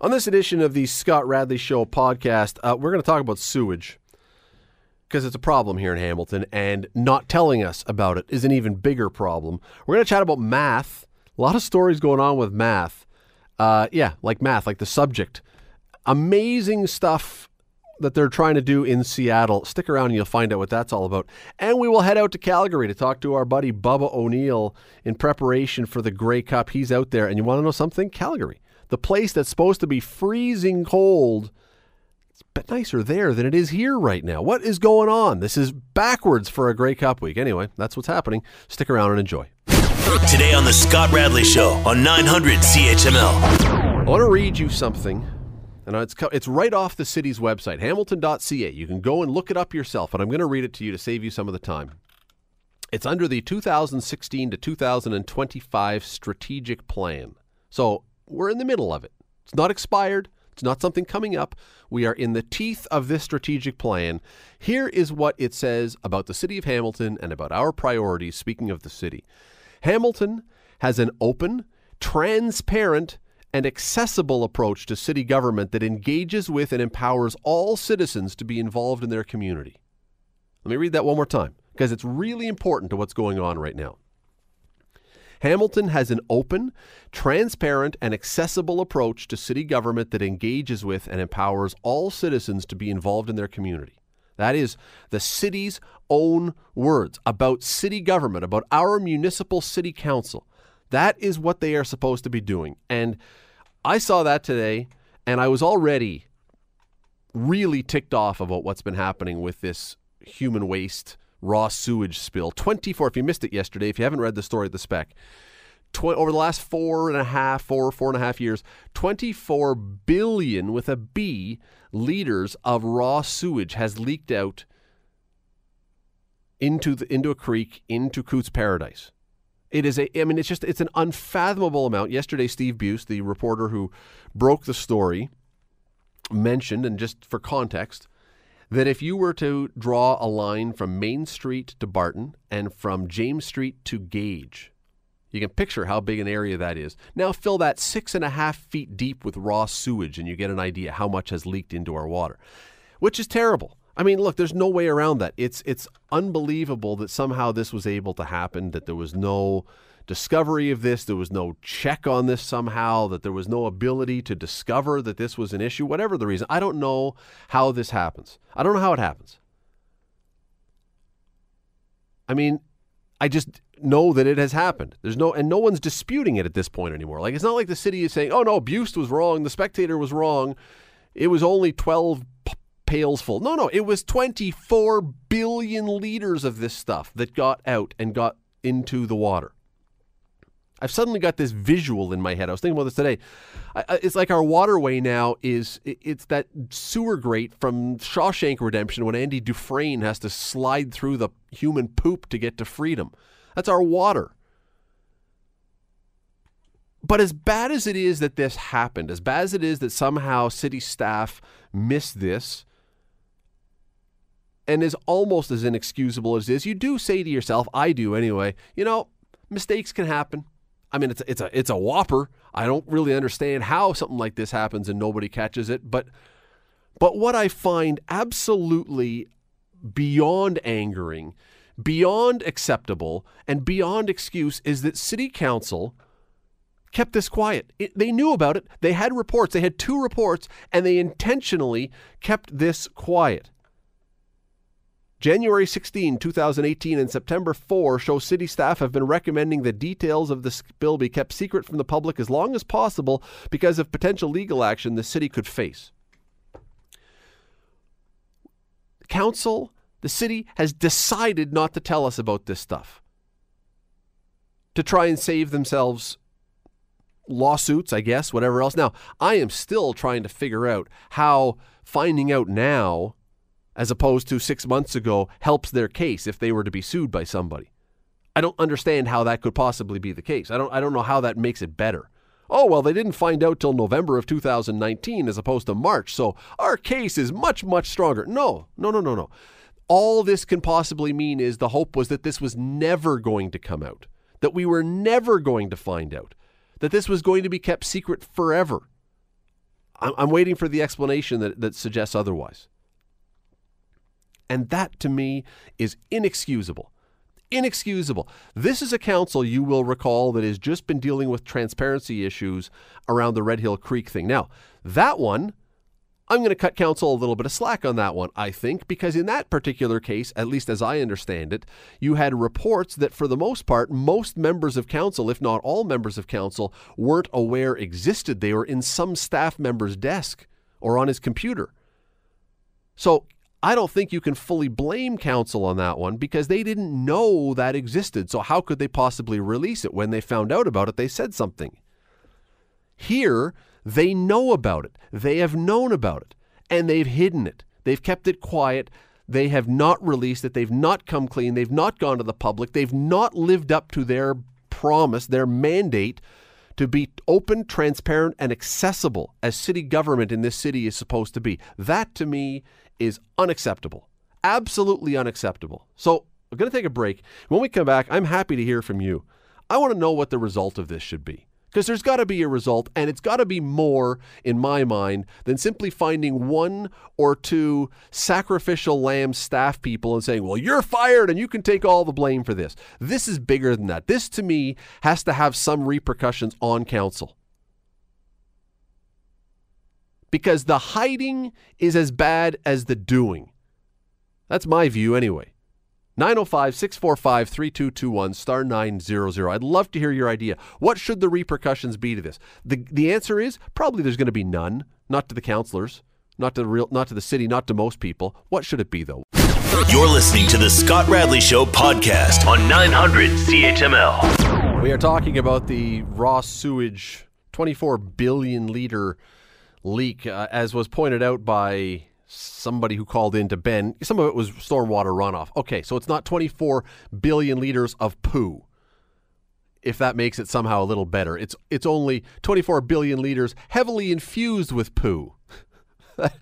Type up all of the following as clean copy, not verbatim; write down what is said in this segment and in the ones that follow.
On this edition of the Scott Radley Show podcast, we're going to talk about sewage, because it's a problem here in Hamilton, and not telling us about it is an even bigger problem. We're going to chat about math. A lot of stories going on with math. Like math, like the subject. Amazing stuff that they're trying to do in Seattle. Stick around and you'll find out what that's all about. And we will head out to Calgary to talk to our buddy Bubba O'Neil in preparation for the Grey Cup. He's out there, and you want to know something? Calgary, the place that's supposed to be freezing cold, it's a bit nicer there than it is here right now. What is going on? This is backwards for a Grey Cup week. Anyway, that's what's happening. Stick around and enjoy. Today on the Scott Radley Show on 900 CHML. I want to read you something, and it's right off the city's website, Hamilton.ca. You can go and look it up yourself, and I'm going to read it to you to save you some of the time. It's under the 2016 to 2025 strategic plan. So we're in the middle of it. It's not expired. It's not something coming up. We are in the teeth of this strategic plan. Here is what it says about the city of Hamilton and about our priorities, speaking of the city. Hamilton has an open, transparent, and accessible approach to city government that engages with and empowers all citizens to be involved in their community. Let me read that one more time, because it's really important to what's going on right now. Hamilton has an open, transparent, and accessible approach to city government that engages with and empowers all citizens to be involved in their community. That is the city's own words about city government, about our municipal city council. That is what they are supposed to be doing. And I saw that today, and I was already really ticked off about what's been happening with this human waste raw sewage spill. 24, if you missed it yesterday, if you haven't read the story at the Spec, over the last four and a half years, 24 billion, with a B, liters of raw sewage has leaked out into a creek, into Cootes Paradise. It is it's an unfathomable amount. Yesterday, Steve Buist, the reporter who broke the story, mentioned, and just for context, that if you were to draw a line from Main Street to Barton and from James Street to Gage, you can picture how big an area that is. Now fill that 6.5 feet deep with raw sewage, and you get an idea how much has leaked into our water, which is terrible. I mean, look, there's no way around that. It's unbelievable that somehow this was able to happen, that there was no discovery of this, there was no check on this somehow, that there was no ability to discover that this was an issue, whatever the reason. I don't know how this happens. I don't know how it happens. I mean, I just know that it has happened. No one's disputing it at this point anymore. Like, it's not like the city is saying, oh no, Buist was wrong, the Spectator was wrong, it was only 12 pails full. No, it was 24 billion liters of this stuff that got out and got into the water. I've suddenly got this visual in my head. I was thinking about this today. It's like our waterway now it's that sewer grate from Shawshank Redemption when Andy Dufresne has to slide through the human poop to get to freedom. That's our water. But as bad as it is that this happened, as bad as it is that somehow city staff missed this, and is almost as inexcusable as it is, you do say to yourself, I do anyway, mistakes can happen. I mean, it's a whopper. I don't really understand how something like this happens and nobody catches it. But what I find absolutely beyond angering, beyond acceptable, and beyond excuse is that city council kept this quiet. They knew about it. They had reports. They had two reports, and they intentionally kept this quiet. January 16, 2018 and September 4 show city staff have been recommending the details of the spill be kept secret from the public as long as possible because of potential legal action the city could face. Council, the city, has decided not to tell us about this stuff to try and save themselves lawsuits, I guess, whatever else. Now, I am still trying to figure out how finding out now, as opposed to 6 months ago, helps their case if they were to be sued by somebody. I don't understand how that could possibly be the case. I don't know how that makes it better. Oh, well, they didn't find out till November of 2019 as opposed to March, so our case is much, much stronger. No. All this can possibly mean is the hope was that this was never going to come out, that we were never going to find out, that this was going to be kept secret forever. I'm waiting for the explanation that suggests otherwise. And that, to me, is inexcusable. Inexcusable. This is a council, you will recall, that has just been dealing with transparency issues around the Red Hill Creek thing. Now, that one, I'm going to cut council a little bit of slack on that one, I think, because in that particular case, at least as I understand it, you had reports that for the most part, most members of council, if not all members of council, weren't aware existed. They were in some staff member's desk or on his computer. So I don't think you can fully blame council on that one because they didn't know that existed. So how could they possibly release it? When they found out about it, they said something. Here, they know about it. They have known about it. And they've hidden it. They've kept it quiet. They have not released it. They've not come clean. They've not gone to the public. They've not lived up to their promise, their mandate to be open, transparent, and accessible as city government in this city is supposed to be. That, to me, is unacceptable. Absolutely unacceptable. So we're going to take a break. When we come back, I'm happy to hear from you. I want to know what the result of this should be. Because there's got to be a result, and it's got to be more, in my mind, than simply finding one or two sacrificial lamb staff people and saying, well, you're fired and you can take all the blame for this. This is bigger than that. This, to me, has to have some repercussions on council. Because the hiding is as bad as the doing. That's my view anyway. 905-645-3221, star 900. I'd love to hear your idea. What should the repercussions be to this? The answer is probably there's going to be none. Not to the councillors, not to the city, not to most people. What should it be, though? You're listening to the Scott Radley Show podcast on 900 CHML. We are talking about the raw sewage 24 billion litre leak, as was pointed out by somebody who called in to Ben. Some of it was stormwater runoff. Okay, so it's not 24 billion liters of poo, if that makes it somehow a little better. It's only 24 billion liters heavily infused with poo. I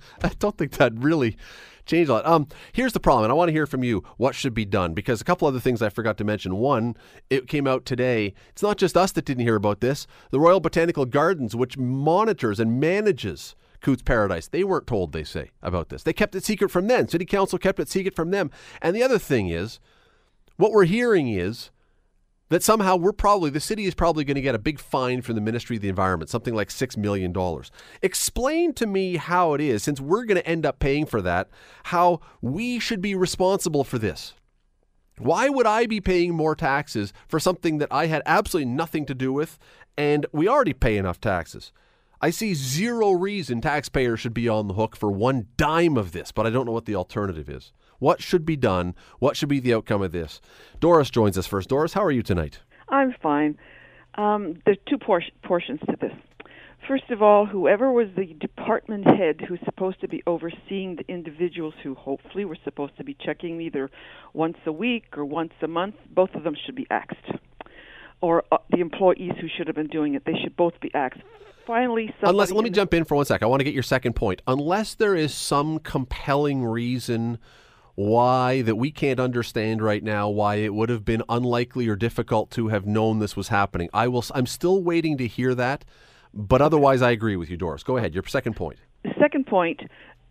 don't think that really changed a lot. Here's the problem, and I want to hear from you what should be done, because a couple other things I forgot to mention. One, it came out today. It's not just us that didn't hear about this. The Royal Botanical Gardens, which monitors and manages Cootes Paradise, they weren't told, they say, about this. They kept it secret from them. City Council kept it secret from them. And the other thing is, what we're hearing is that somehow the city is probably going to get a big fine from the Ministry of the Environment, something like $6 million. Explain to me how it is, since we're going to end up paying for that, how we should be responsible for this. Why would I be paying more taxes for something that I had absolutely nothing to do with, and we already pay enough taxes? I see zero reason taxpayers should be on the hook for one dime of this, but I don't know what the alternative is. What should be done? What should be the outcome of this? Doris joins us first. Doris, how are you tonight? I'm fine. There's two portions to this. First of all, whoever was the department head who's supposed to be overseeing the individuals who hopefully were supposed to be checking either once a week or once a month, both of them should be axed. Or the employees who should have been doing it, they should both be axed. Finally, let me jump in for 1 second. I want to get your second point. Unless there is some compelling reason why that we can't understand right now, why it would have been unlikely or difficult to have known this was happening, I'm still waiting to hear that. But otherwise, I agree with you, Doris. Go ahead. Your second point. The second point,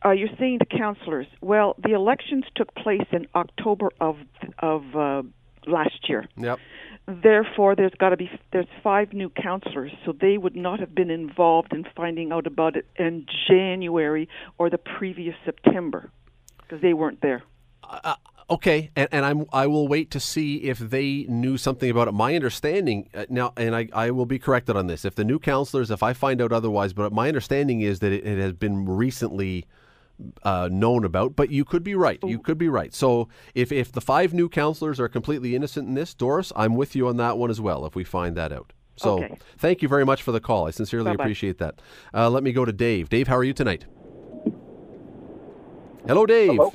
you're saying the councillors. Well, the elections took place in October of last year. Yep. Therefore, there's 5 new councillors, so they would not have been involved in finding out about it in January or the previous September, because they weren't there. Okay, and I will wait to see if they knew something about it. My understanding now, and I will be corrected on this, if the new councillors, if I find out otherwise, but my understanding is that it has been recently known about, but you could be right. You could be right. So if the 5 new councillors are completely innocent in this, Doris, I'm with you on that one as well if we find that out. So Thank you very much for the call. I sincerely appreciate that. Let me go to Dave. Dave, how are you tonight? Hello, Dave. Hello.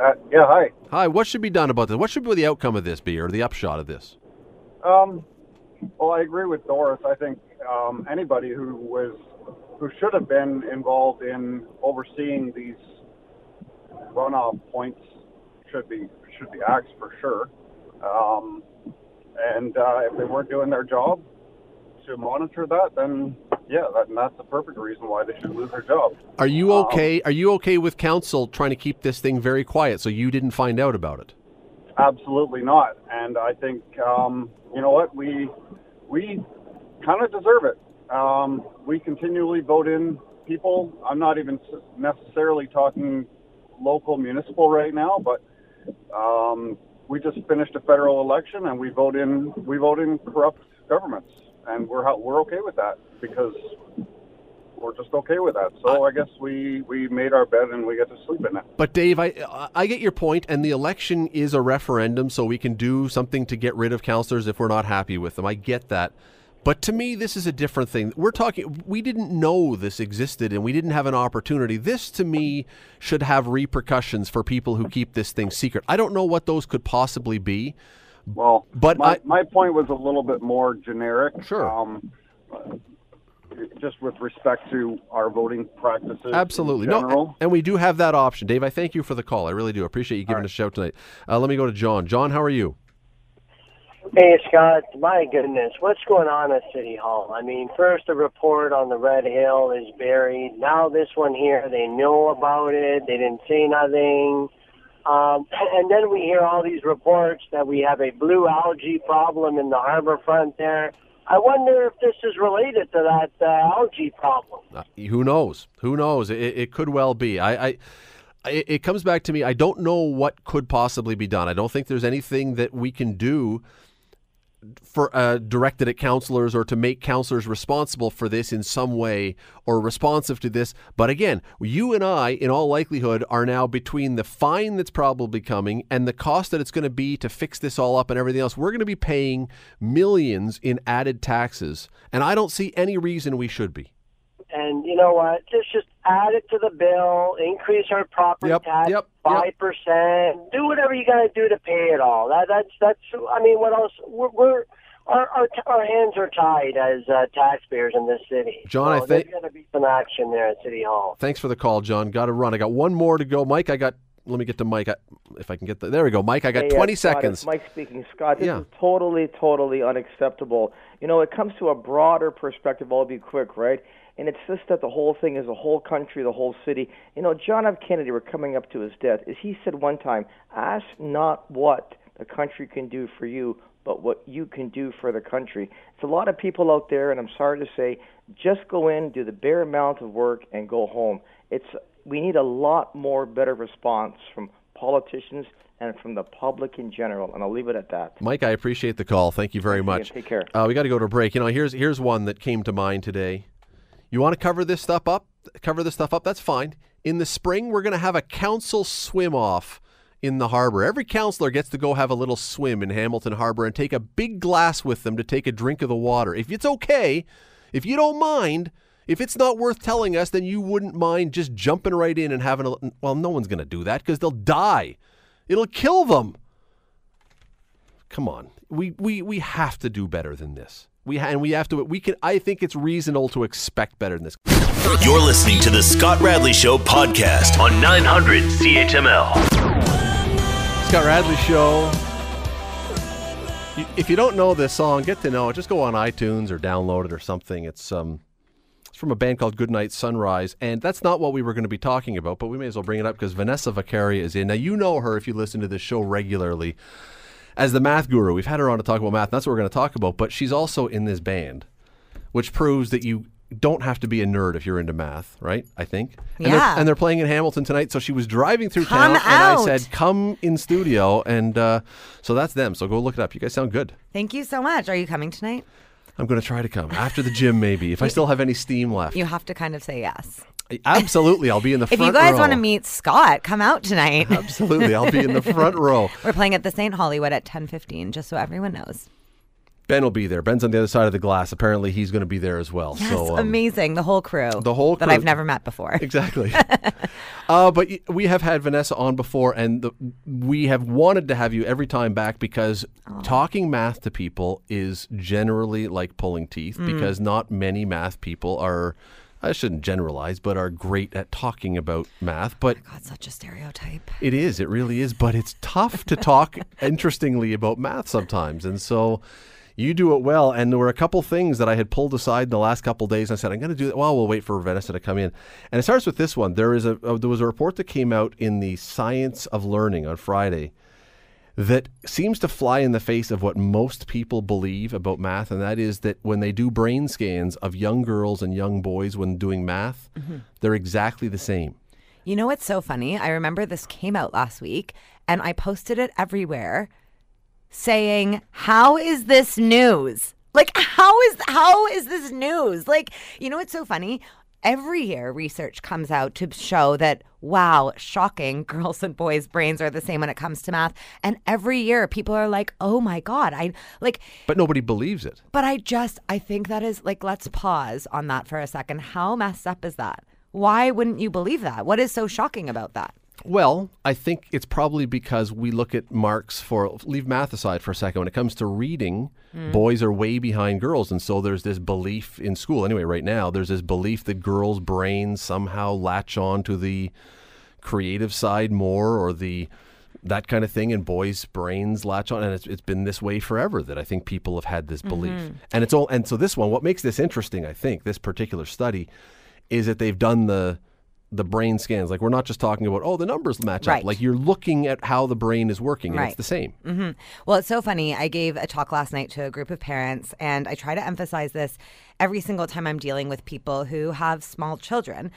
Hi. Hi. What should be done about this? What should be the outcome of this be, or the upshot of this? Well, I agree with Doris. I think anybody who should have been involved in overseeing these runoff points should be axed for sure. And if they weren't doing their job to monitor that, then yeah, and that's the perfect reason why they should lose their job. Are you okay? Are you okay with council trying to keep this thing very quiet so you didn't find out about it? Absolutely not. And I think you know what, we kind of deserve it. We continually vote in people. I'm not even necessarily talking local municipal right now, but we just finished a federal election, and we vote in corrupt governments, and we're okay with that because we're just okay with that. So I guess we made our bed and we get to sleep in it. But Dave, I get your point, and the election is a referendum, so we can do something to get rid of councillors if we're not happy with them. I get that. But to me, this is a different thing. We didn't know this existed, and we didn't have an opportunity. This, to me, should have repercussions for people who keep this thing secret. I don't know what those could possibly be. Well, but my point was a little bit more generic. Sure. Just with respect to our voting practices. Absolutely. No, and we do have that option. Dave, I thank you for the call. I really do. Appreciate you giving a shout tonight. Let me go to John. John, how are you? Hey, Scott, my goodness, what's going on at City Hall? I mean, first the report on the Red Hill is buried. Now this one here, they know about it. They didn't say nothing. And then we hear all these reports that we have a blue algae problem in the harbor front there. I wonder if this is related to that algae problem. Who knows? Who knows? It could well be. It comes back to me. I don't know what could possibly be done. I don't think there's anything that we can do for directed at councillors or to make councillors responsible for this in some way or responsive to this. But again, you and I, in all likelihood, are now between the fine that's probably coming and the cost that it's going to be to fix this all up and everything else. We're going to be paying millions in added taxes, and I don't see any reason we should be. And you know what? Just add it to the bill, increase our property tax 5%, do whatever you got to do to pay it all. That's. I mean, what else? Our hands are tied as taxpayers in this city. John, so I think there's going to be some action there at City Hall. Thanks for the call, John. Got to run. I got one more to go, Mike. Let me get to Mike. If I can get there we go. Mike, I got 20 seconds. Scott, Mike speaking. Scott, this is totally, totally unacceptable. You know, it comes to a broader perspective. I'll be quick, right? And it's just that the whole thing is the whole country, the whole city. You know, John F. Kennedy, we're coming up to his death. As he said one time, ask not what the country can do for you, but what you can do for the country. It's a lot of people out there, and I'm sorry to say, just go in, do the bare amount of work, and go home. We need a lot more better response from politicians and from the public in general, and I'll leave it at that. Mike, I appreciate the call. Thank you very much. Take care. We got to go to a break. You know, here's one that came to mind today. You want to cover this stuff up? That's fine. In the spring, we're going to have a council swim-off in the harbor. Every councillor gets to go have a little swim in Hamilton Harbor and take a big glass with them to take a drink of the water. If it's okay, if you don't mind, if it's not worth telling us, then you wouldn't mind just jumping right in and having a... Well, no one's going to do that because they'll die. It'll kill them. Come on. We have to do better than this. I think it's reasonable to expect better than this. You're listening to the Scott Radley Show podcast on 900 CHML. Scott Radley Show. If you don't know this song, get to know it. Just go on iTunes or download it or something. It's from a band called Goodnight, Sunrise, and that's not what we were going to be talking about, but we may as well bring it up because Vanessa Vakharia is in. Now, you know her if you listen to this show regularly. As the math guru, we've had her on to talk about math, and that's what we're going to talk about, but she's also in this band, which proves that you don't have to be a nerd if you're into math, right? I think. And they're playing in Hamilton tonight, so she was driving through town, and I said, come in studio, and so that's them, so go look it up. You guys sound good. Thank you so much. Are you coming tonight? I'm going to try to come. After the gym, maybe, if I still have any steam left. You have to kind of say yes. Absolutely, I'll be in the front row. If you guys want to meet Scott, come out tonight. Absolutely, I'll be in the front row. We're playing at the St. Hollywood at 10:15, just so everyone knows. Ben will be there. Ben's on the other side of the glass. Apparently, he's going to be there as well. Yes, so, amazing. The whole crew that I've never met before. Exactly. But we have had Vanessa on before, and we have wanted to have you every time back because talking math to people is generally like pulling teeth because not many math people are... I shouldn't generalize, but are great at talking about math. But oh God, such a stereotype. It is. It really is. But it's tough to talk interestingly about math sometimes. And so You do it well. And there were a couple things that I had pulled aside in the last couple days. And I said, I'm going to do that. Well, we'll wait for Vanessa to come in. And it starts with this one. There was a report that came out in the Science of Learning on Friday that seems to fly in the face of what most people believe about math, and that is that when they do brain scans of young girls and young boys when doing math, mm-hmm. they're exactly the same. You know what's so funny? I remember this came out last week, and I posted it everywhere saying, how is this news? Like, how is this news? Like, you know what's so funny? Every year, research comes out to show that, wow, shocking, girls and boys' brains are the same when it comes to math. And every year, people are like, oh, my God. But nobody believes it. But I think that is, let's pause on that for a second. How messed up is that? Why wouldn't you believe that? What is so shocking about that? Well, I think it's probably because we look at marks for, leave math aside for a second, when it comes to reading, boys are way behind girls. And so there's this belief in school, anyway, right now, there's this belief that girls' brains somehow latch on to the creative side more or that kind of thing, and boys' brains latch on. And it's been this way forever that I think people have had this belief. Mm-hmm. And it's all, and so this one, what makes this interesting, I think, this particular study, is that they've done the brain scans. Like, we're not just talking about, the numbers match right up. Like, you're looking at how the brain is working, and it's the same. Mm-hmm. Well, it's so funny. I gave a talk last night to a group of parents, and I try to emphasize this every single time I'm dealing with people who have small children.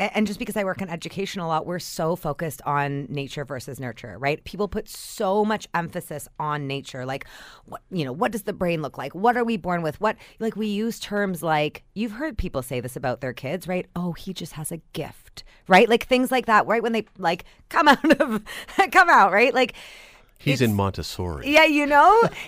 And just because I work in education a lot, we're so focused on nature versus nurture, right? People put so much emphasis on nature. Like, what does the brain look like? What are we born with? We use terms like, you've heard people say this about their kids, right? Oh, he just has a gift, right? Like, things like that, right? When they, come out, right? Like, he's in Montessori. Yeah,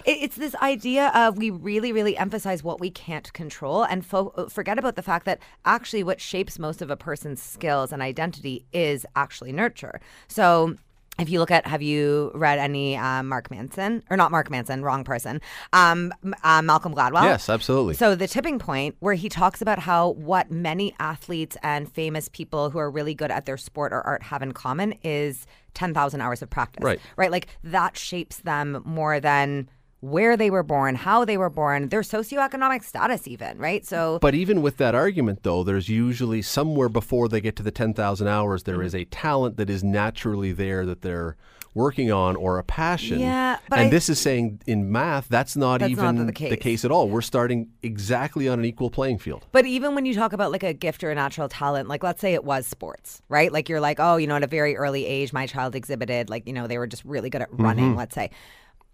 it's this idea of we really, really emphasize what we can't control and forget about the fact that actually what shapes most of a person's skills and identity is actually nurture. So if you look at, have you read any Mark Manson? Or not Mark Manson, wrong person. Malcolm Gladwell? Yes, absolutely. So The Tipping Point, where he talks about how what many athletes and famous people who are really good at their sport or art have in common is 10,000 hours of practice. Right? Like, that shapes them more than where they were born, how they were born, their socioeconomic status even, right? So, but even with that argument, though, there's usually somewhere before they get to the 10,000 hours, there is a talent that is naturally there that they're working on, or a passion. Yeah, this is saying in math, that's not the case at all. We're starting exactly on an equal playing field. But even when you talk about a gift or a natural talent, let's say it was sports, right? Like, you're like, oh, at a very early age, my child exhibited, they were just really good at running, mm-hmm. let's say.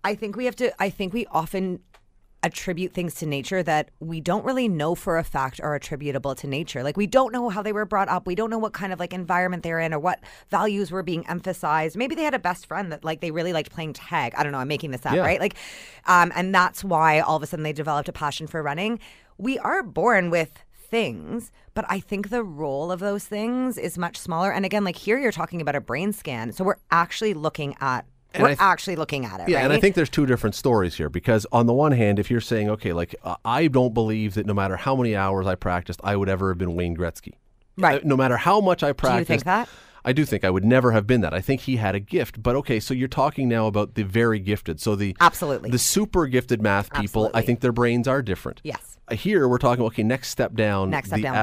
I think we often attribute things to nature that we don't really know for a fact are attributable to nature. Like, we don't know how they were brought up. We don't know what kind of environment they're in or what values were being emphasized. Maybe they had a best friend that they really liked playing tag. I don't know. I'm making this up, right? And that's why all of a sudden they developed a passion for running. We are born with things, but I think the role of those things is much smaller. And again, here you're talking about a brain scan. So we're actually looking at it. Yeah, right? And I think there's two different stories here, because on the one hand, if you're saying, I don't believe that no matter how many hours I practiced, I would ever have been Wayne Gretzky. Right. No matter how much I practiced. Do you think that? I do think I would never have been that. I think he had a gift. But so you're talking now about the very gifted. So the super gifted math people, absolutely. I think their brains are different. Yes. Here we're talking, the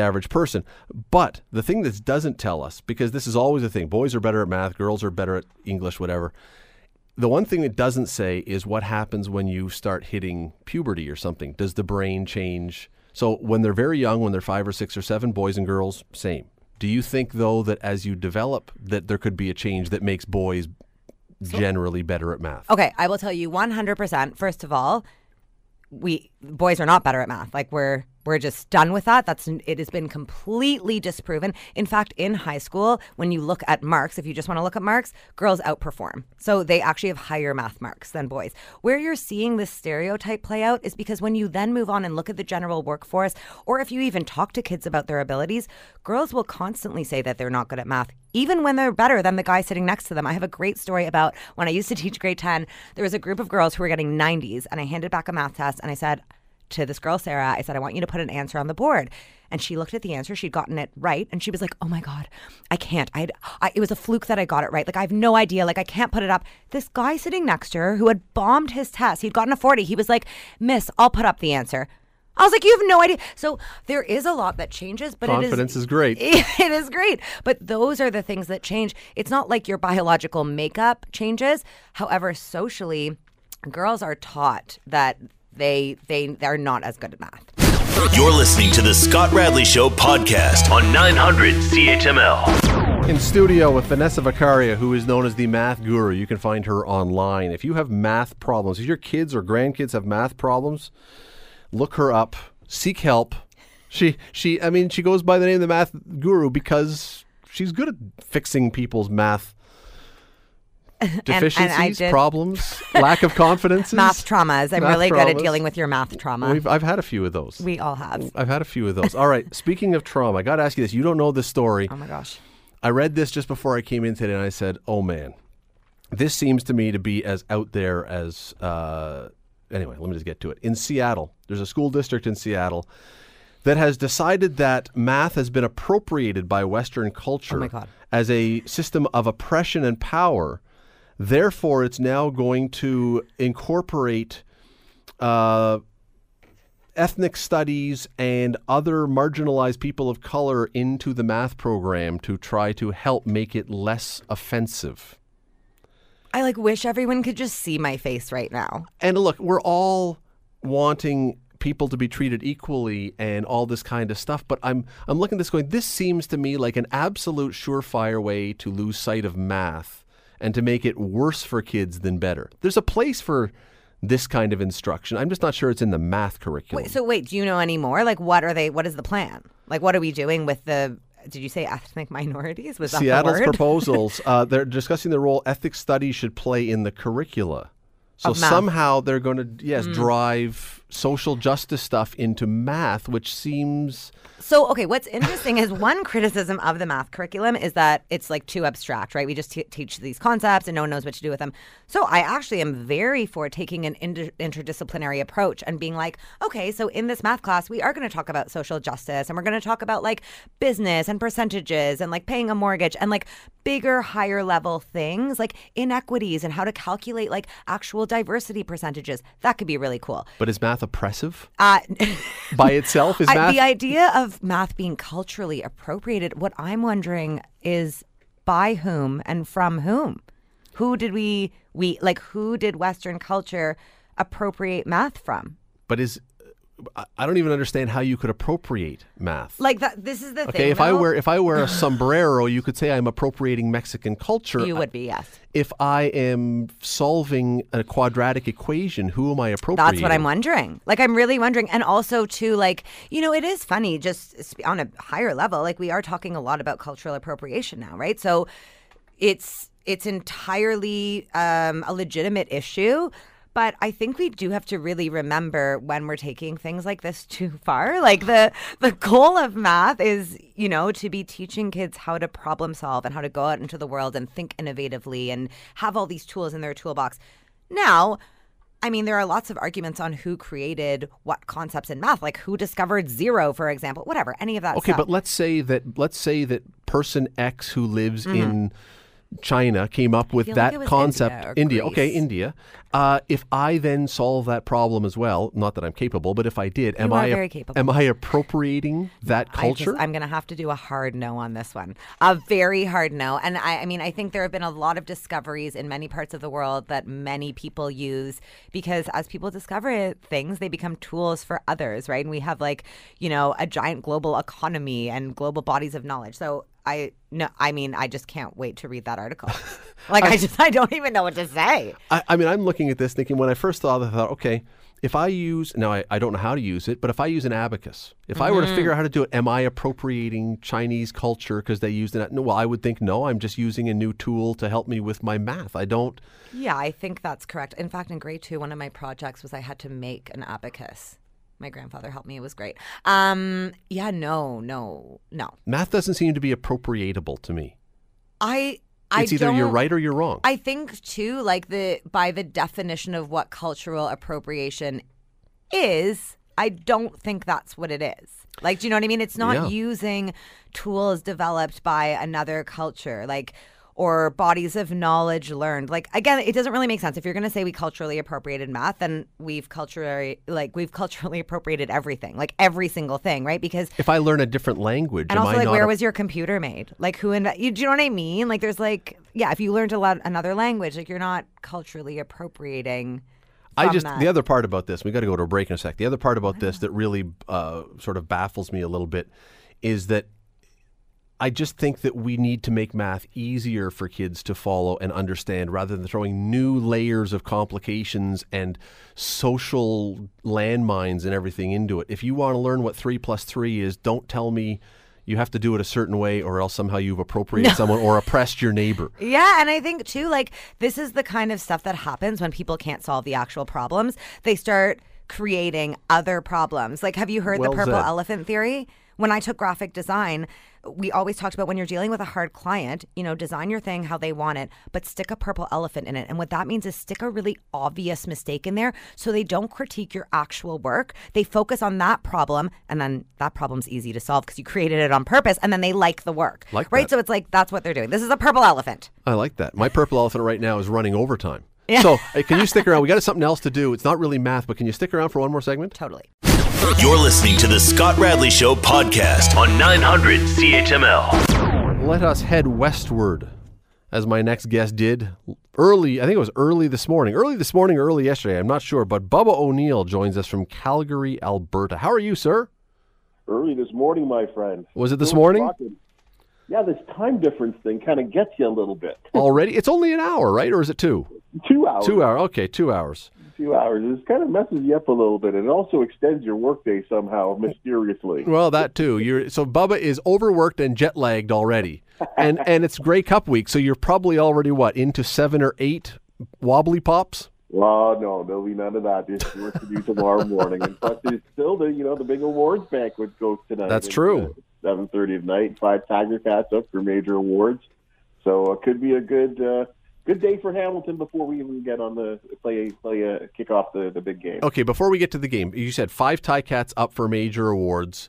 average person. But the thing that doesn't tell us, because this is always a thing, boys are better at math, girls are better at English, whatever. The one thing it doesn't say is what happens when you start hitting puberty or something. Does the brain change? So when they're very young, when they're 5 or 6 or 7, boys and girls, same. Do you think, though, that as you develop, that there could be a change that makes boys generally better at math? Okay, I will tell you 100%. First of all, boys are not better at math. We're just done with that. It has been completely disproven. In fact, in high school, when you look at marks, if you just want to look at marks, girls outperform. So they actually have higher math marks than boys. Where you're seeing this stereotype play out is because when you then move on and look at the general workforce, or if you even talk to kids about their abilities, girls will constantly say that they're not good at math, even when they're better than the guy sitting next to them. I have a great story about when I used to teach grade 10, there was a group of girls who were getting 90s, and I handed back a math test, and I said to this girl, Sarah, I said, I want you to put an answer on the board. and she looked at the answer. She'd gotten it right, and she was like, oh my God, I can't. It was a fluke that I got it right. Like, I have no idea. Like, I can't put it up. This guy sitting next to her who had bombed his test, he'd gotten a 40. He was like, miss, I'll put up the answer. I was like, you have no idea. So there is a lot that changes, but confidence is great. It is great. But those are the things that change. It's not like your biological makeup changes. However, socially, girls are taught that they're not as good at math. You're listening to the Scott Radley Show podcast on 900 CHML. In studio with Vanessa Vakharia, who is known as the math guru. You can find her online. If you have math problems, if your kids or grandkids have math problems, look her up. Seek help. She goes by the name of the math guru because she's good at fixing people's math deficiencies, problems, lack of confidence. Math traumas. I'm really good at dealing with your math trauma. I've had a few of those. We all have. I've had a few of those. All right. Speaking of trauma, I got to ask you this. You don't know this story. Oh my gosh. I read this just before I came in today, and I said, oh man, this seems to me to be as out there as... Anyway, let me just get to it. In Seattle, there's a school district in Seattle that has decided that math has been appropriated by Western culture as a system of oppression and power. Therefore, it's now going to incorporate ethnic studies and other marginalized people of color into the math program to try to help make it less offensive. I wish everyone could just see my face right now. And look, we're all wanting people to be treated equally and all this kind of stuff, but I'm looking at this going, this seems to me like an absolute surefire way to lose sight of math and to make it worse for kids than better. There's a place for this kind of instruction. I'm just not sure it's in the math curriculum. Wait, do you know any more? What is the plan? What are we doing with the... Did you say ethnic minorities? Was that Seattle's the word? Proposals, they're discussing the role ethnic studies should play in the curricula. So somehow they're going to, drive social justice stuff into math, which seems... So, okay, what's interesting is one criticism of the math curriculum is that it's too abstract, right? We just teach these concepts and no one knows what to do with them. So I actually am very for taking an interdisciplinary approach and being okay, so in this math class, we are going to talk about social justice and we're going to talk about business and percentages and paying a mortgage and bigger, higher level things inequities and how to calculate actual diversity percentages. That could be really cool. But is math oppressive? By itself? Is math... The idea of math being culturally appropriated, what I'm wondering is by whom and from whom? Who did Western culture appropriate math from? But I don't even understand how you could appropriate math. This is the thing. Okay, if I wear a sombrero, you could say I'm appropriating Mexican culture. You would be, yes. If I am solving a quadratic equation, who am I appropriating? That's what I'm wondering. I'm really wondering. And also, too, it is funny, just on a higher level, we are talking a lot about cultural appropriation now, right? So it's entirely a legitimate issue. But I think we do have to really remember when we're taking things like this too far. The goal of math is, to be teaching kids how to problem solve and how to go out into the world and think innovatively and have all these tools in their toolbox. Now, there are lots of arguments on who created what concepts in math, who discovered zero, for example, whatever, any of that stuff. Okay, but let's say that person X who lives in China came up with that concept. India. If I then solve that problem as well, not that I'm capable, but if I did, am I appropriating that culture? I'm going to have to do a hard no on this one. A very hard no. And I think there have been a lot of discoveries in many parts of the world that many people use because as people discover things, they become tools for others, right? And we have a giant global economy and global bodies of knowledge. So I just can't wait to read that article. I don't even know what to say. I'm looking at this thinking, when I first saw it, I thought, okay, I don't know how to use it, but if I use an abacus, if I were to figure out how to do it, am I appropriating Chinese culture because they used it? No, well, I would think no, I'm just using a new tool to help me with my math. I don't. Yeah, I think that's correct. In fact, in grade 2, one of my projects was I had to make an abacus. My grandfather helped me. It was great. No. Math doesn't seem to be appropriatable to me. It's either you're right or you're wrong. I think, too, by the definition of what cultural appropriation is, I don't think that's what it is. Like, do you know what I mean? It's not using tools developed by another culture, like, or bodies of knowledge learned. Like, again, it doesn't really make sense. If you're going to say we culturally appropriated math, then we've culturally appropriated everything, like every single thing, right? Because if I learn a different language, and also, like, where was your computer made? Like, who do you know what I mean? Like, there's like, yeah, if you learned another language, like, you're not culturally appropriating. The other part about this, we got to go to a break in a sec. The other part about this that really sort of baffles me a little bit is that I just think that we need to make math easier for kids to follow and understand rather than throwing new layers of complications and social landmines and everything into it. If you want to learn what 3 plus 3 is, don't tell me you have to do it a certain way or else somehow you've appropriated someone or oppressed your neighbor. Yeah, and I think too, like, this is the kind of stuff that happens when people can't solve the actual problems. They start creating other problems. Like, have you heard the purple elephant theory? When I took graphic design, we always talked about when you're dealing with a hard client, you know, design your thing how they want it, but stick a purple elephant in it. And what that means is stick a really obvious mistake in there so they don't critique your actual work. They focus on that problem, and then that problem's easy to solve because you created it on purpose, and then they like the work. Right? So it's like, that's what they're doing. This is a purple elephant. I like that. My purple elephant right now is running overtime. Yeah. So can you stick around? We got something else to do. It's not really math, but can you stick around for one more segment? Totally. You're listening to the Scott Radley Show podcast on 900 CHML. Let us head westward, as my next guest did early. I think it was early this morning or early yesterday. I'm not sure, but Bubba O'Neil joins us from Calgary, Alberta. How are you, sir? Early this morning, my friend. Was it this morning? Yeah, this time difference thing kind of gets you a little bit. Already? It's only an hour, right? Or is it 2 hours. 2 hours. Okay, 2 hours. 2 hours. It kind of messes you up a little bit. It also extends your workday somehow, mysteriously. Well, that too. So Bubba is overworked and jet-lagged already. And it's Grey Cup week, so you're probably already, into 7 or 8 wobbly pops? Well, no, there'll be none of that. There's work to do tomorrow morning. And plus, there's still the big awards banquet goes tonight. That's true. 7:30 at night, 5 Tiger Cats up for major awards. So it could be a good day for Hamilton before we even get on the kick off the big game. Okay, before we get to the game, you said 5 Tiger Cats up for major awards.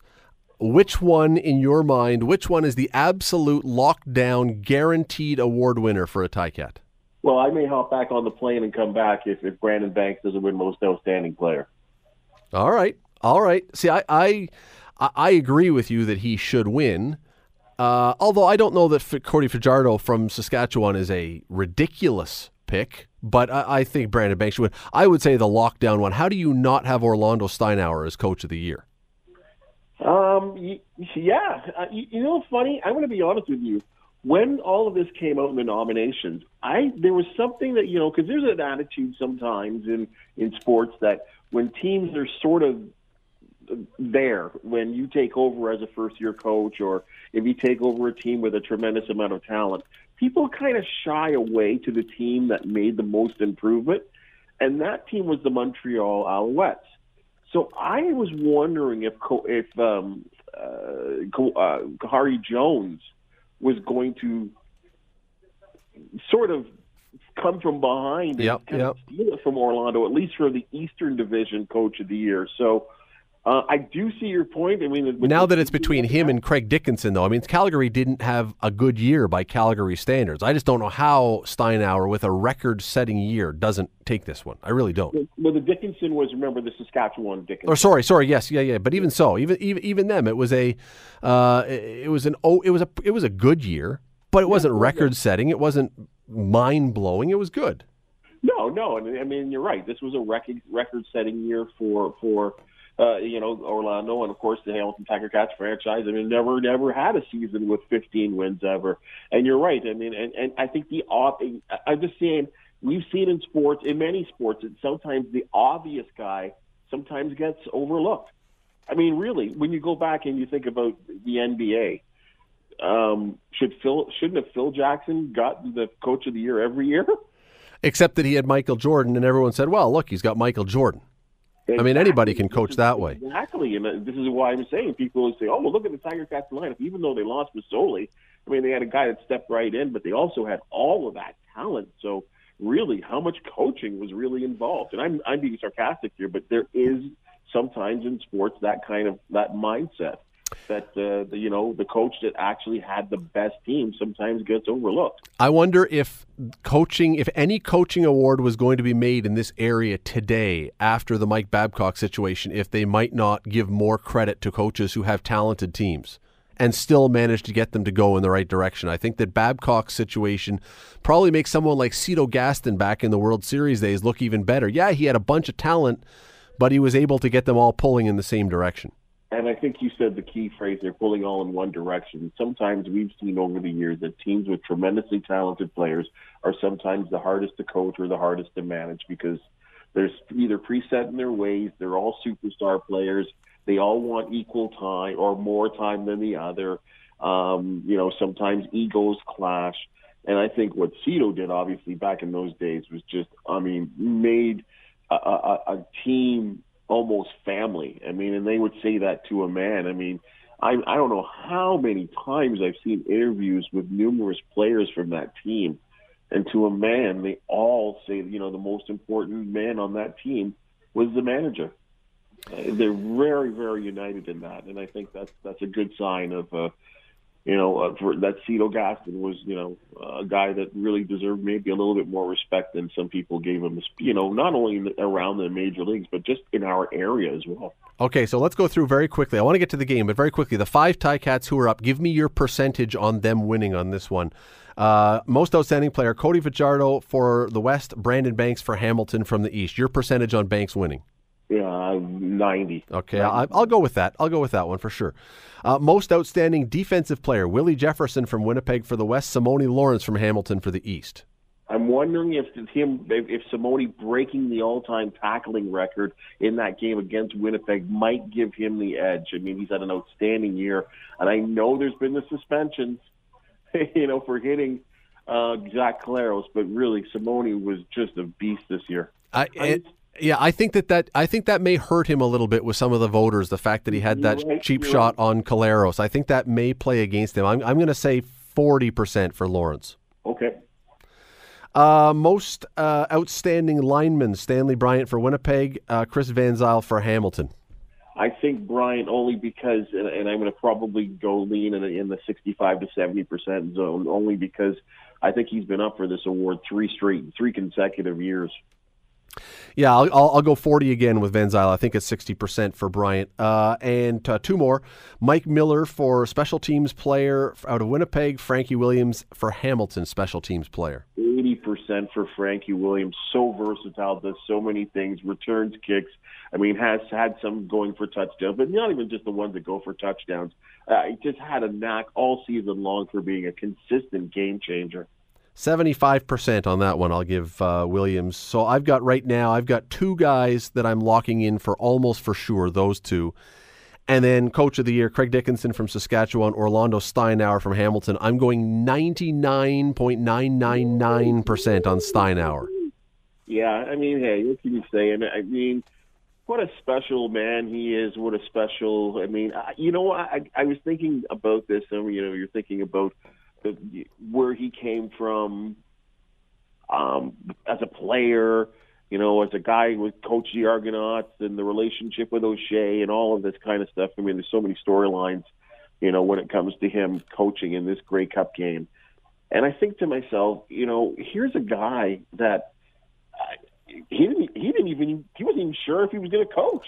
Which one, in your mind, is the absolute lockdown, guaranteed award winner for a Tiger Cat? Well, I may hop back on the plane and come back if Brandon Banks doesn't win Most Outstanding Player. All right. See, I agree with you that he should win, although I don't know that Cody Fajardo from Saskatchewan is a ridiculous pick, but I think Brandon Banks should win. I would say the lockdown one. How do you not have Orlando Steinauer as Coach of the Year? Yeah. Funny, I'm going to be honest with you. When all of this came out in the nominations, there was something that, because there's an attitude sometimes in sports that when teams are sort of there, when you take over as a first-year coach, or if you take over a team with a tremendous amount of talent, people kind of shy away to the team that made the most improvement, and that team was the Montreal Alouettes. So I was wondering if Kahari Jones was going to sort of come from behind and steal it from Orlando, at least for the Eastern Division Coach of the Year. So I do see your point. I mean, now that it's between him and Craig Dickinson, though, Calgary didn't have a good year by Calgary standards. I just don't know how Steinauer, with a record-setting year, doesn't take this one. I really don't. Well, the Dickinson was, remember, the Saskatchewan Dickinson. Or sorry, yes, yeah. But even so, even them, it was a good year, but it wasn't record-setting. It wasn't mind-blowing. It was good. No, you're right. This was a record-setting year for. Orlando, and of course the Hamilton Tiger Cats franchise. Never had a season with 15 wins ever. And you're right. And I think I'm just saying, we've seen in many sports, that sometimes the obvious guy sometimes gets overlooked. Really, when you go back and you think about the NBA, shouldn't have Phil Jackson gotten the Coach of the Year every year? Except that he had Michael Jordan, and everyone said, well, look, he's got Michael Jordan. Exactly. Anybody can coach that way. Exactly, and this is why I'm saying people always say, oh, well, look at the Tiger Cats lineup. Even though they lost Masoli, they had a guy that stepped right in, but they also had all of that talent. So really, how much coaching was really involved? And I'm being sarcastic here, but there is sometimes in sports, that kind of that mindset that, you know, the coach that actually had the best team sometimes gets overlooked. I wonder if coaching, if any coaching award was going to be made in this area today after the Mike Babcock situation, if they might not give more credit to coaches who have talented teams and still manage to get them to go in the right direction. I think that Babcock's situation probably makes someone like Cito Gaston back in the World Series days look even better. Yeah, he had a bunch of talent, but he was able to get them all pulling in the same direction. And I think you said the key phrase there, pulling all in one direction. Sometimes we've seen over the years that teams with tremendously talented players are sometimes the hardest to coach or the hardest to manage because they're either preset in their ways, they're all superstar players, they all want equal time or more time than the other. You know, sometimes egos clash. And I think what Cito did, obviously, back in those days was just, I mean, made a team almost family. I mean, and they would say that to a man. I mean, I don't know how many times I've seen interviews with numerous players from that team. And to a man, they all say, you know, the most important man on that team was the manager. They're very, very united in that, and I think that's a good sign of, you know, that Cito Gaston was, you know, a guy that really deserved maybe a little bit more respect than some people gave him, you know, not only around the major leagues, but just in our area as well. Okay, so let's go through very quickly. I want to get to the game, but very quickly, the 5 Ticats who are up, give me your percentage on them winning on this one. Most outstanding player, Cody Fajardo for the West, Brandon Banks for Hamilton from the East. Your percentage on Banks winning? Yeah, 90. Okay, I'll go with that. I'll go with that one for sure. Most outstanding defensive player, Willie Jefferson from Winnipeg for the West, Simoni Lawrence from Hamilton for the East. I'm wondering if Simoni breaking the all-time tackling record in that game against Winnipeg might give him the edge. I mean, he's had an outstanding year, and I know there's been the suspensions, you know, for hitting Zach Collaros, but really Simoni was just a beast this year. Yeah, I think that may hurt him a little bit with some of the voters, the fact that he had that cheap shot on Collaros. I think that may play against him. I'm going to say 40% for Lawrence. Okay. Most outstanding lineman, Stanley Bryant for Winnipeg, Chris Van Zyl for Hamilton. I think Bryant only because, and I'm going to probably go lean in the 65 to 70% zone, only because I think he's been up for this award three consecutive years. Yeah, I'll go 40 again with Van Zyl. I think it's 60% for Bryant. And two more. Mike Miller for special teams player out of Winnipeg. Frankie Williams for Hamilton, special teams player. 80% for Frankie Williams. So versatile, does so many things, returns kicks. I mean, has had some going for touchdowns, but not even just the ones that go for touchdowns. He just had a knack all season long for being a consistent game changer. 75% on that one I'll give Williams. So I've got right now, I've got two guys that I'm locking in for almost for sure, those two. And then Coach of the Year, Craig Dickinson from Saskatchewan, Orlando Steinauer from Hamilton. I'm going 99.999% on Steinauer. Yeah, I mean, hey, what can you say? And I mean, what a special man he is. What a special, I mean, you know, I was thinking about this, and, you know, you're thinking about where he came from as a player, you know, as a guy who coached the Argonauts and the relationship with O'Shea and all of this kind of stuff. I mean, there's so many storylines, you know, when it comes to him coaching in this Grey Cup game. And I think to myself, you know, here's a guy that he wasn't even sure if he was going to coach.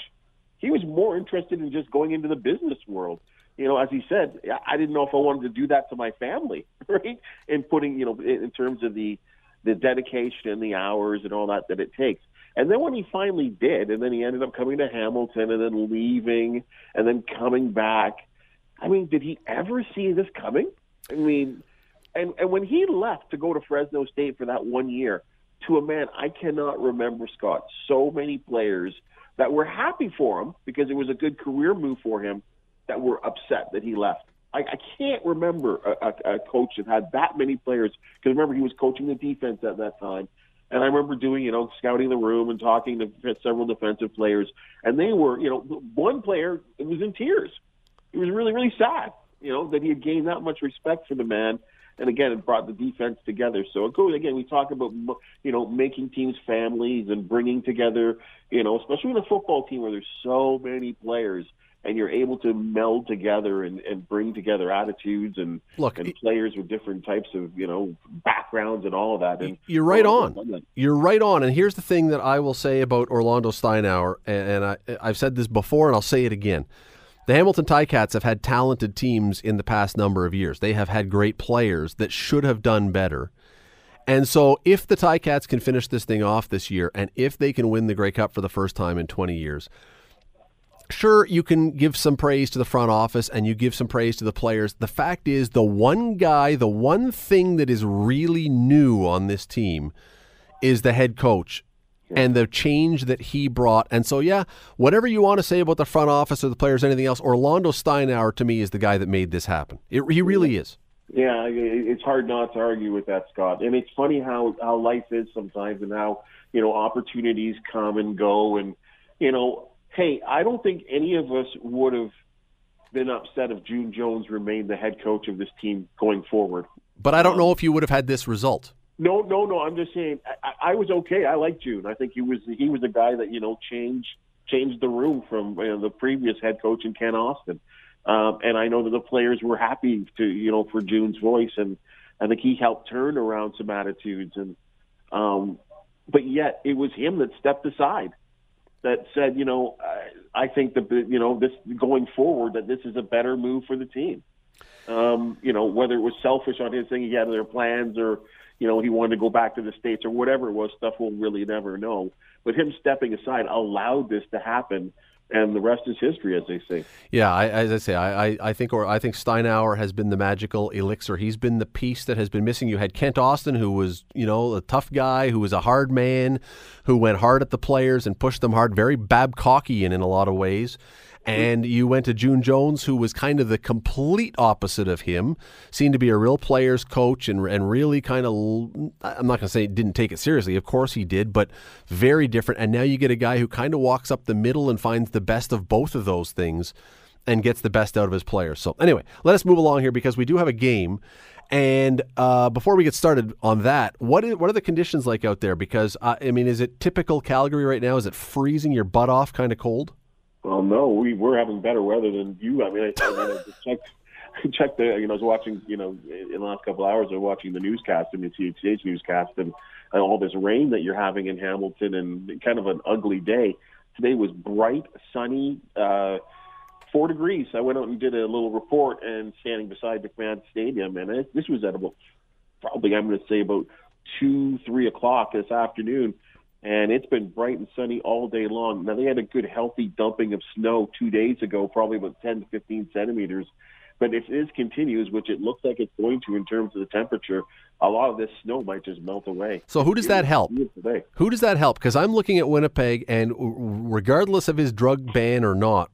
He was more interested in just going into the business world. You know, as he said, I didn't know if I wanted to do that to my family, right? And putting, you know, in terms of the dedication and the hours and all that it takes. And then when he finally did, and then he ended up coming to Hamilton and then leaving and then coming back, I mean, did he ever see this coming? I mean, and when he left to go to Fresno State for that 1 year, to a man, I cannot remember, Scott, so many players that were happy for him because it was a good career move for him, that were upset that he left. I can't remember a coach that had that many players, because remember, he was coaching the defense at that time. And I remember doing, you know, scouting the room and talking to several defensive players. And they were, you know, one player was in tears. He was really, really sad, you know, that he had gained that much respect for the man. And again, it brought the defense together. So it goes, again, we talk about, you know, making teams families and bringing together, you know, especially with a football team where there's so many players and you're able to meld together and bring together attitudes and players with different types of, you know, backgrounds and all of that. And you're right on. You're right on. And here's the thing that I will say about Orlando Steinauer, and I've said this before and I'll say it again. The Hamilton Ticats have had talented teams in the past number of years. They have had great players that should have done better. And so if the Ticats can finish this thing off this year, and if they can win the Grey Cup for the first time in 20 years, sure, you can give some praise to the front office and you give some praise to the players. The fact is, the one guy, the one thing that is really new on this team is the head coach. And the change that he brought. And so, yeah, whatever you want to say about the front office or the players, anything else, Orlando Steinauer, to me, is the guy that made this happen. He really is. Yeah, it's hard not to argue with that, Scott. And it's funny how life is sometimes and how, you know, opportunities come and go. And, you know, hey, I don't think any of us would have been upset if June Jones remained the head coach of this team going forward. But I don't know if you would have had this result. No. I'm just saying I was okay. I liked June. I think he was a guy that, you know, changed the room from, you know, the previous head coach in Ken Austin. And I know that the players were happy to, you know, for June's voice. And I think he helped turn around some attitudes. And but yet it was him that stepped aside, that said, you know, I think that, you know, this going forward, that this is a better move for the team. You know, whether it was selfish on his thing, he had other plans, or, you know, he wanted to go back to the States or whatever it was, stuff we'll really never know. But him stepping aside allowed this to happen, and the rest is history, as they say. Yeah, I think Steinauer has been the magical elixir. He's been the piece that has been missing. You had Kent Austin, who was, you know, a tough guy, who was a hard man, who went hard at the players and pushed them hard, very Babcockian in a lot of ways. And you went to June Jones, who was kind of the complete opposite of him, seemed to be a real player's coach and really kind of, I'm not going to say didn't take it seriously. Of course he did, but very different. And now you get a guy who kind of walks up the middle and finds the best of both of those things and gets the best out of his players. So anyway, let us move along here because we do have a game. And before we get started on that, what are the conditions like out there? Because, I mean, is it typical Calgary right now? Is it freezing your butt off kind of cold? Well, no, we're having better weather than you. I mean, I checked the, you know, I was watching, you know, in the last couple hours, I was watching the newscast, and the CHML newscast, and all this rain that you're having in Hamilton, and kind of an ugly day. Today was bright, sunny, 4 degrees. I went out and did a little report, and standing beside McMahon Stadium, and this was at about, probably I'm going to say about 2, 3 o'clock this afternoon. And it's been bright and sunny all day long. Now, they had a good, healthy dumping of snow 2 days ago, probably about 10 to 15 centimeters. But if this continues, which it looks like it's going to in terms of the temperature, a lot of this snow might just melt away. So who does that help? Who does that help? Because I'm looking at Winnipeg, and regardless of his drug ban or not,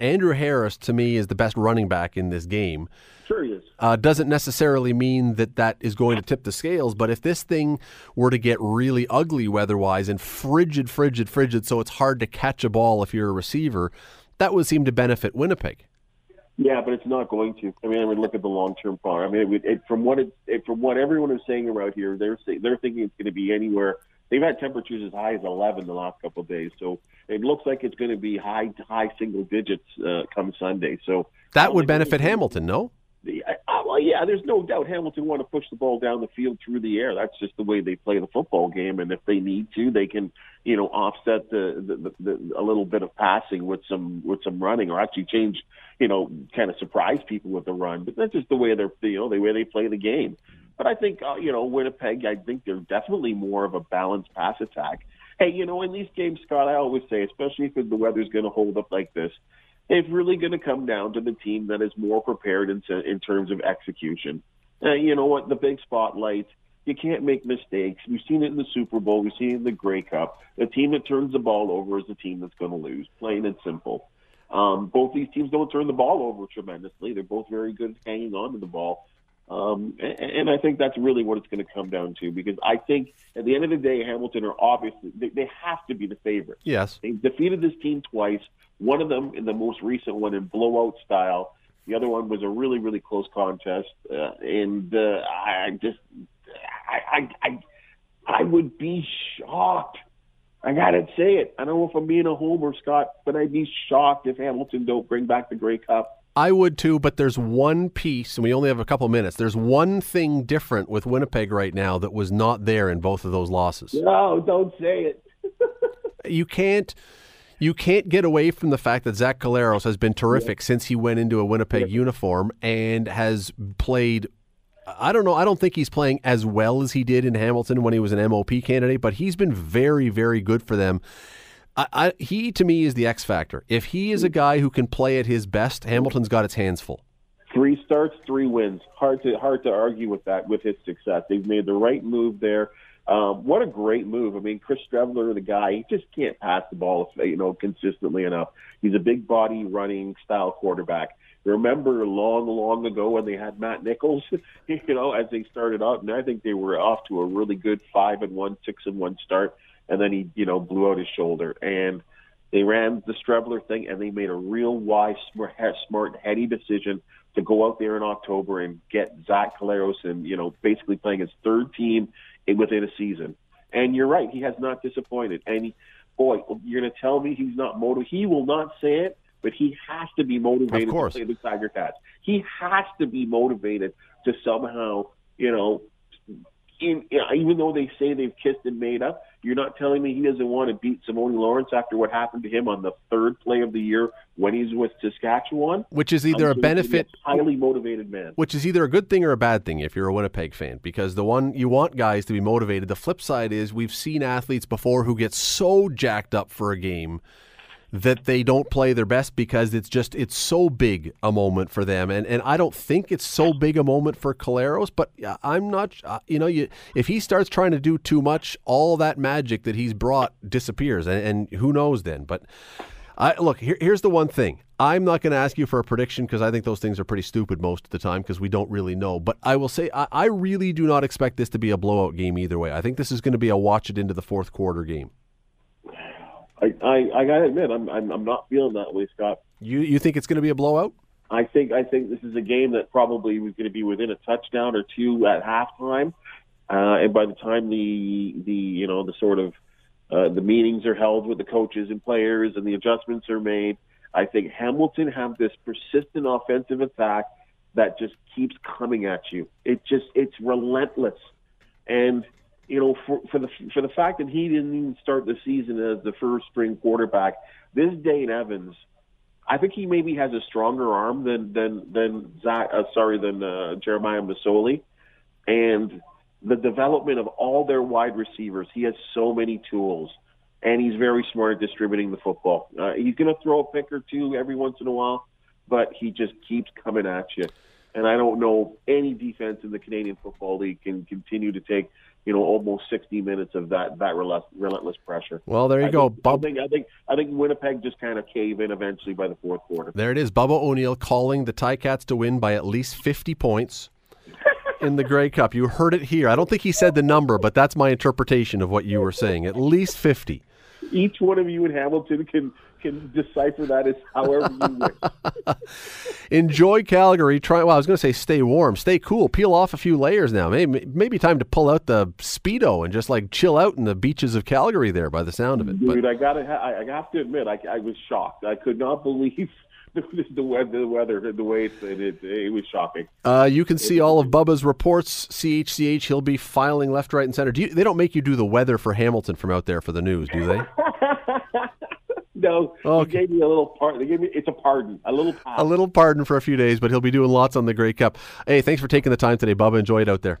Andrew Harris, to me, is the best running back in this game. Sure he is. Doesn't necessarily mean that is going to tip the scales, but if this thing were to get really ugly weather-wise and frigid, so it's hard to catch a ball if you're a receiver, that would seem to benefit Winnipeg. Yeah, but it's not going to. I mean, I would look at the long-term farm. I mean, from what everyone is saying around here, they're thinking it's going to be anywhere. They've had temperatures as high as 11 the last couple of days, so it looks like it's going to be high single digits come Sunday. So that would benefit Hamilton, no? Well, yeah, there's no doubt Hamilton want to push the ball down the field through the air. That's just the way they play the football game, and if they need to, they can, you know, offset the a little bit of passing with some running, or actually change, you know, kind of surprise people with the run. But that's just the way they play the game. But I think, you know, Winnipeg, I think they're definitely more of a balanced pass attack. Hey, you know, in these games, Scott, I always say, especially if the weather's going to hold up like this, it's really going to come down to the team that is more prepared in terms of execution. You know what? The big spotlight, you can't make mistakes. We've seen it in the Super Bowl. We've seen it in the Grey Cup. The team that turns the ball over is the team that's going to lose, plain and simple. Both these teams don't turn the ball over tremendously. They're both very good at hanging on to the ball. And I think that's really what it's going to come down to, because I think at the end of the day, Hamilton are obviously, they have to be the favorite. Yes. They've defeated this team twice, one of them in the most recent one in blowout style. The other one was a really, really close contest, and I would be shocked. I gotta say it. I don't know if I'm being a homer, Scott, but I'd be shocked if Hamilton don't bring back the Grey Cup. I would too, but there's one piece, and we only have a couple minutes. There's one thing different with Winnipeg right now that was not there in both of those losses. No, don't say it. You can't get away from the fact that Zach Collaros has been terrific since he went into a Winnipeg uniform and has played. I don't know. I don't think he's playing as well as he did in Hamilton when he was an MOP candidate, but he's been very, very good for them. He, to me, is the X factor. If he is a guy who can play at his best, Hamilton's got its hands full. 3 starts, 3 wins. Hard to argue with that, with his success. They've made the right move there. What a great move. I mean, Chris Streveler, the guy, he just can't pass the ball, consistently enough. He's a big body running style quarterback. Remember long ago when they had Matt Nichols, as they started out, and I think they were off to a really good 5-1, 6-1 start, and then he, blew out his shoulder. And they ran the Streveler thing, and they made a real wise, smart, heady decision to go out there in October and get Zach Collaros and, basically playing his third team within a season. And you're right, he has not disappointed. And you're going to tell me he's not motivated. He will not say it, but he has to be motivated to play the Tiger Cats. He has to be motivated to somehow, even though they say they've kissed and made up, you're not telling me he doesn't want to beat Simoni Lawrence after what happened to him on the third play of the year when he's with Saskatchewan? Which is either a benefit. A highly motivated man. Which is either a good thing or a bad thing if you're a Winnipeg fan, because the one you want guys to be motivated. The flip side is we've seen athletes before who get so jacked up for a game that they don't play their best because it's so big a moment for them. And I don't think it's so big a moment for Collaros, but I'm not, if he starts trying to do too much, all that magic that he's brought disappears, and who knows then. But here's the one thing. I'm not going to ask you for a prediction because I think those things are pretty stupid most of the time because we don't really know. But I will say I really do not expect this to be a blowout game either way. I think this is going to be a watch it into the fourth quarter game. I gotta admit, I'm not feeling that way, Scott. You think it's going to be a blowout? I think this is a game that probably was going to be within a touchdown or two at halftime, and by the time the meetings are held with the coaches and players and the adjustments are made, I think Hamilton have this persistent offensive attack that just keeps coming at you. It's relentless, and. For the fact that he didn't even start the season as the first string quarterback, this Dane Evans, I think he maybe has a stronger arm than Jeremiah Masoli, and the development of all their wide receivers. He has so many tools, and he's very smart at distributing the football. He's going to throw a pick or two every once in a while, but he just keeps coming at you. And I don't know any defense in the Canadian Football League can continue to take almost 60 minutes of that relentless pressure. Well, there you go. I think Winnipeg just kind of cave in eventually by the fourth quarter. There it is. Bubba O'Neil calling the Ticats to win by at least 50 points in the Grey Cup. You heard it here. I don't think he said the number, but that's my interpretation of what you were saying. At least 50. Each one of you in Hamilton can decipher that as however you wish. Enjoy Calgary. I was going to say stay warm, stay cool, peel off a few layers now. Maybe time to pull out the Speedo and just chill out in the beaches of Calgary there by the sound of it. Dude, I have to admit, I was shocked. I could not believe the weather, the way it was shocking. You can see all of Bubba's reports, CHCH. He'll be filing left, right, and center. They don't make you do the weather for Hamilton from out there for the news, do they? No, okay. They gave me a little pardon. It's a pardon, a little pardon for a few days, but he'll be doing lots on the Grey Cup. Hey, thanks for taking the time today, Bubba. Enjoy it out there.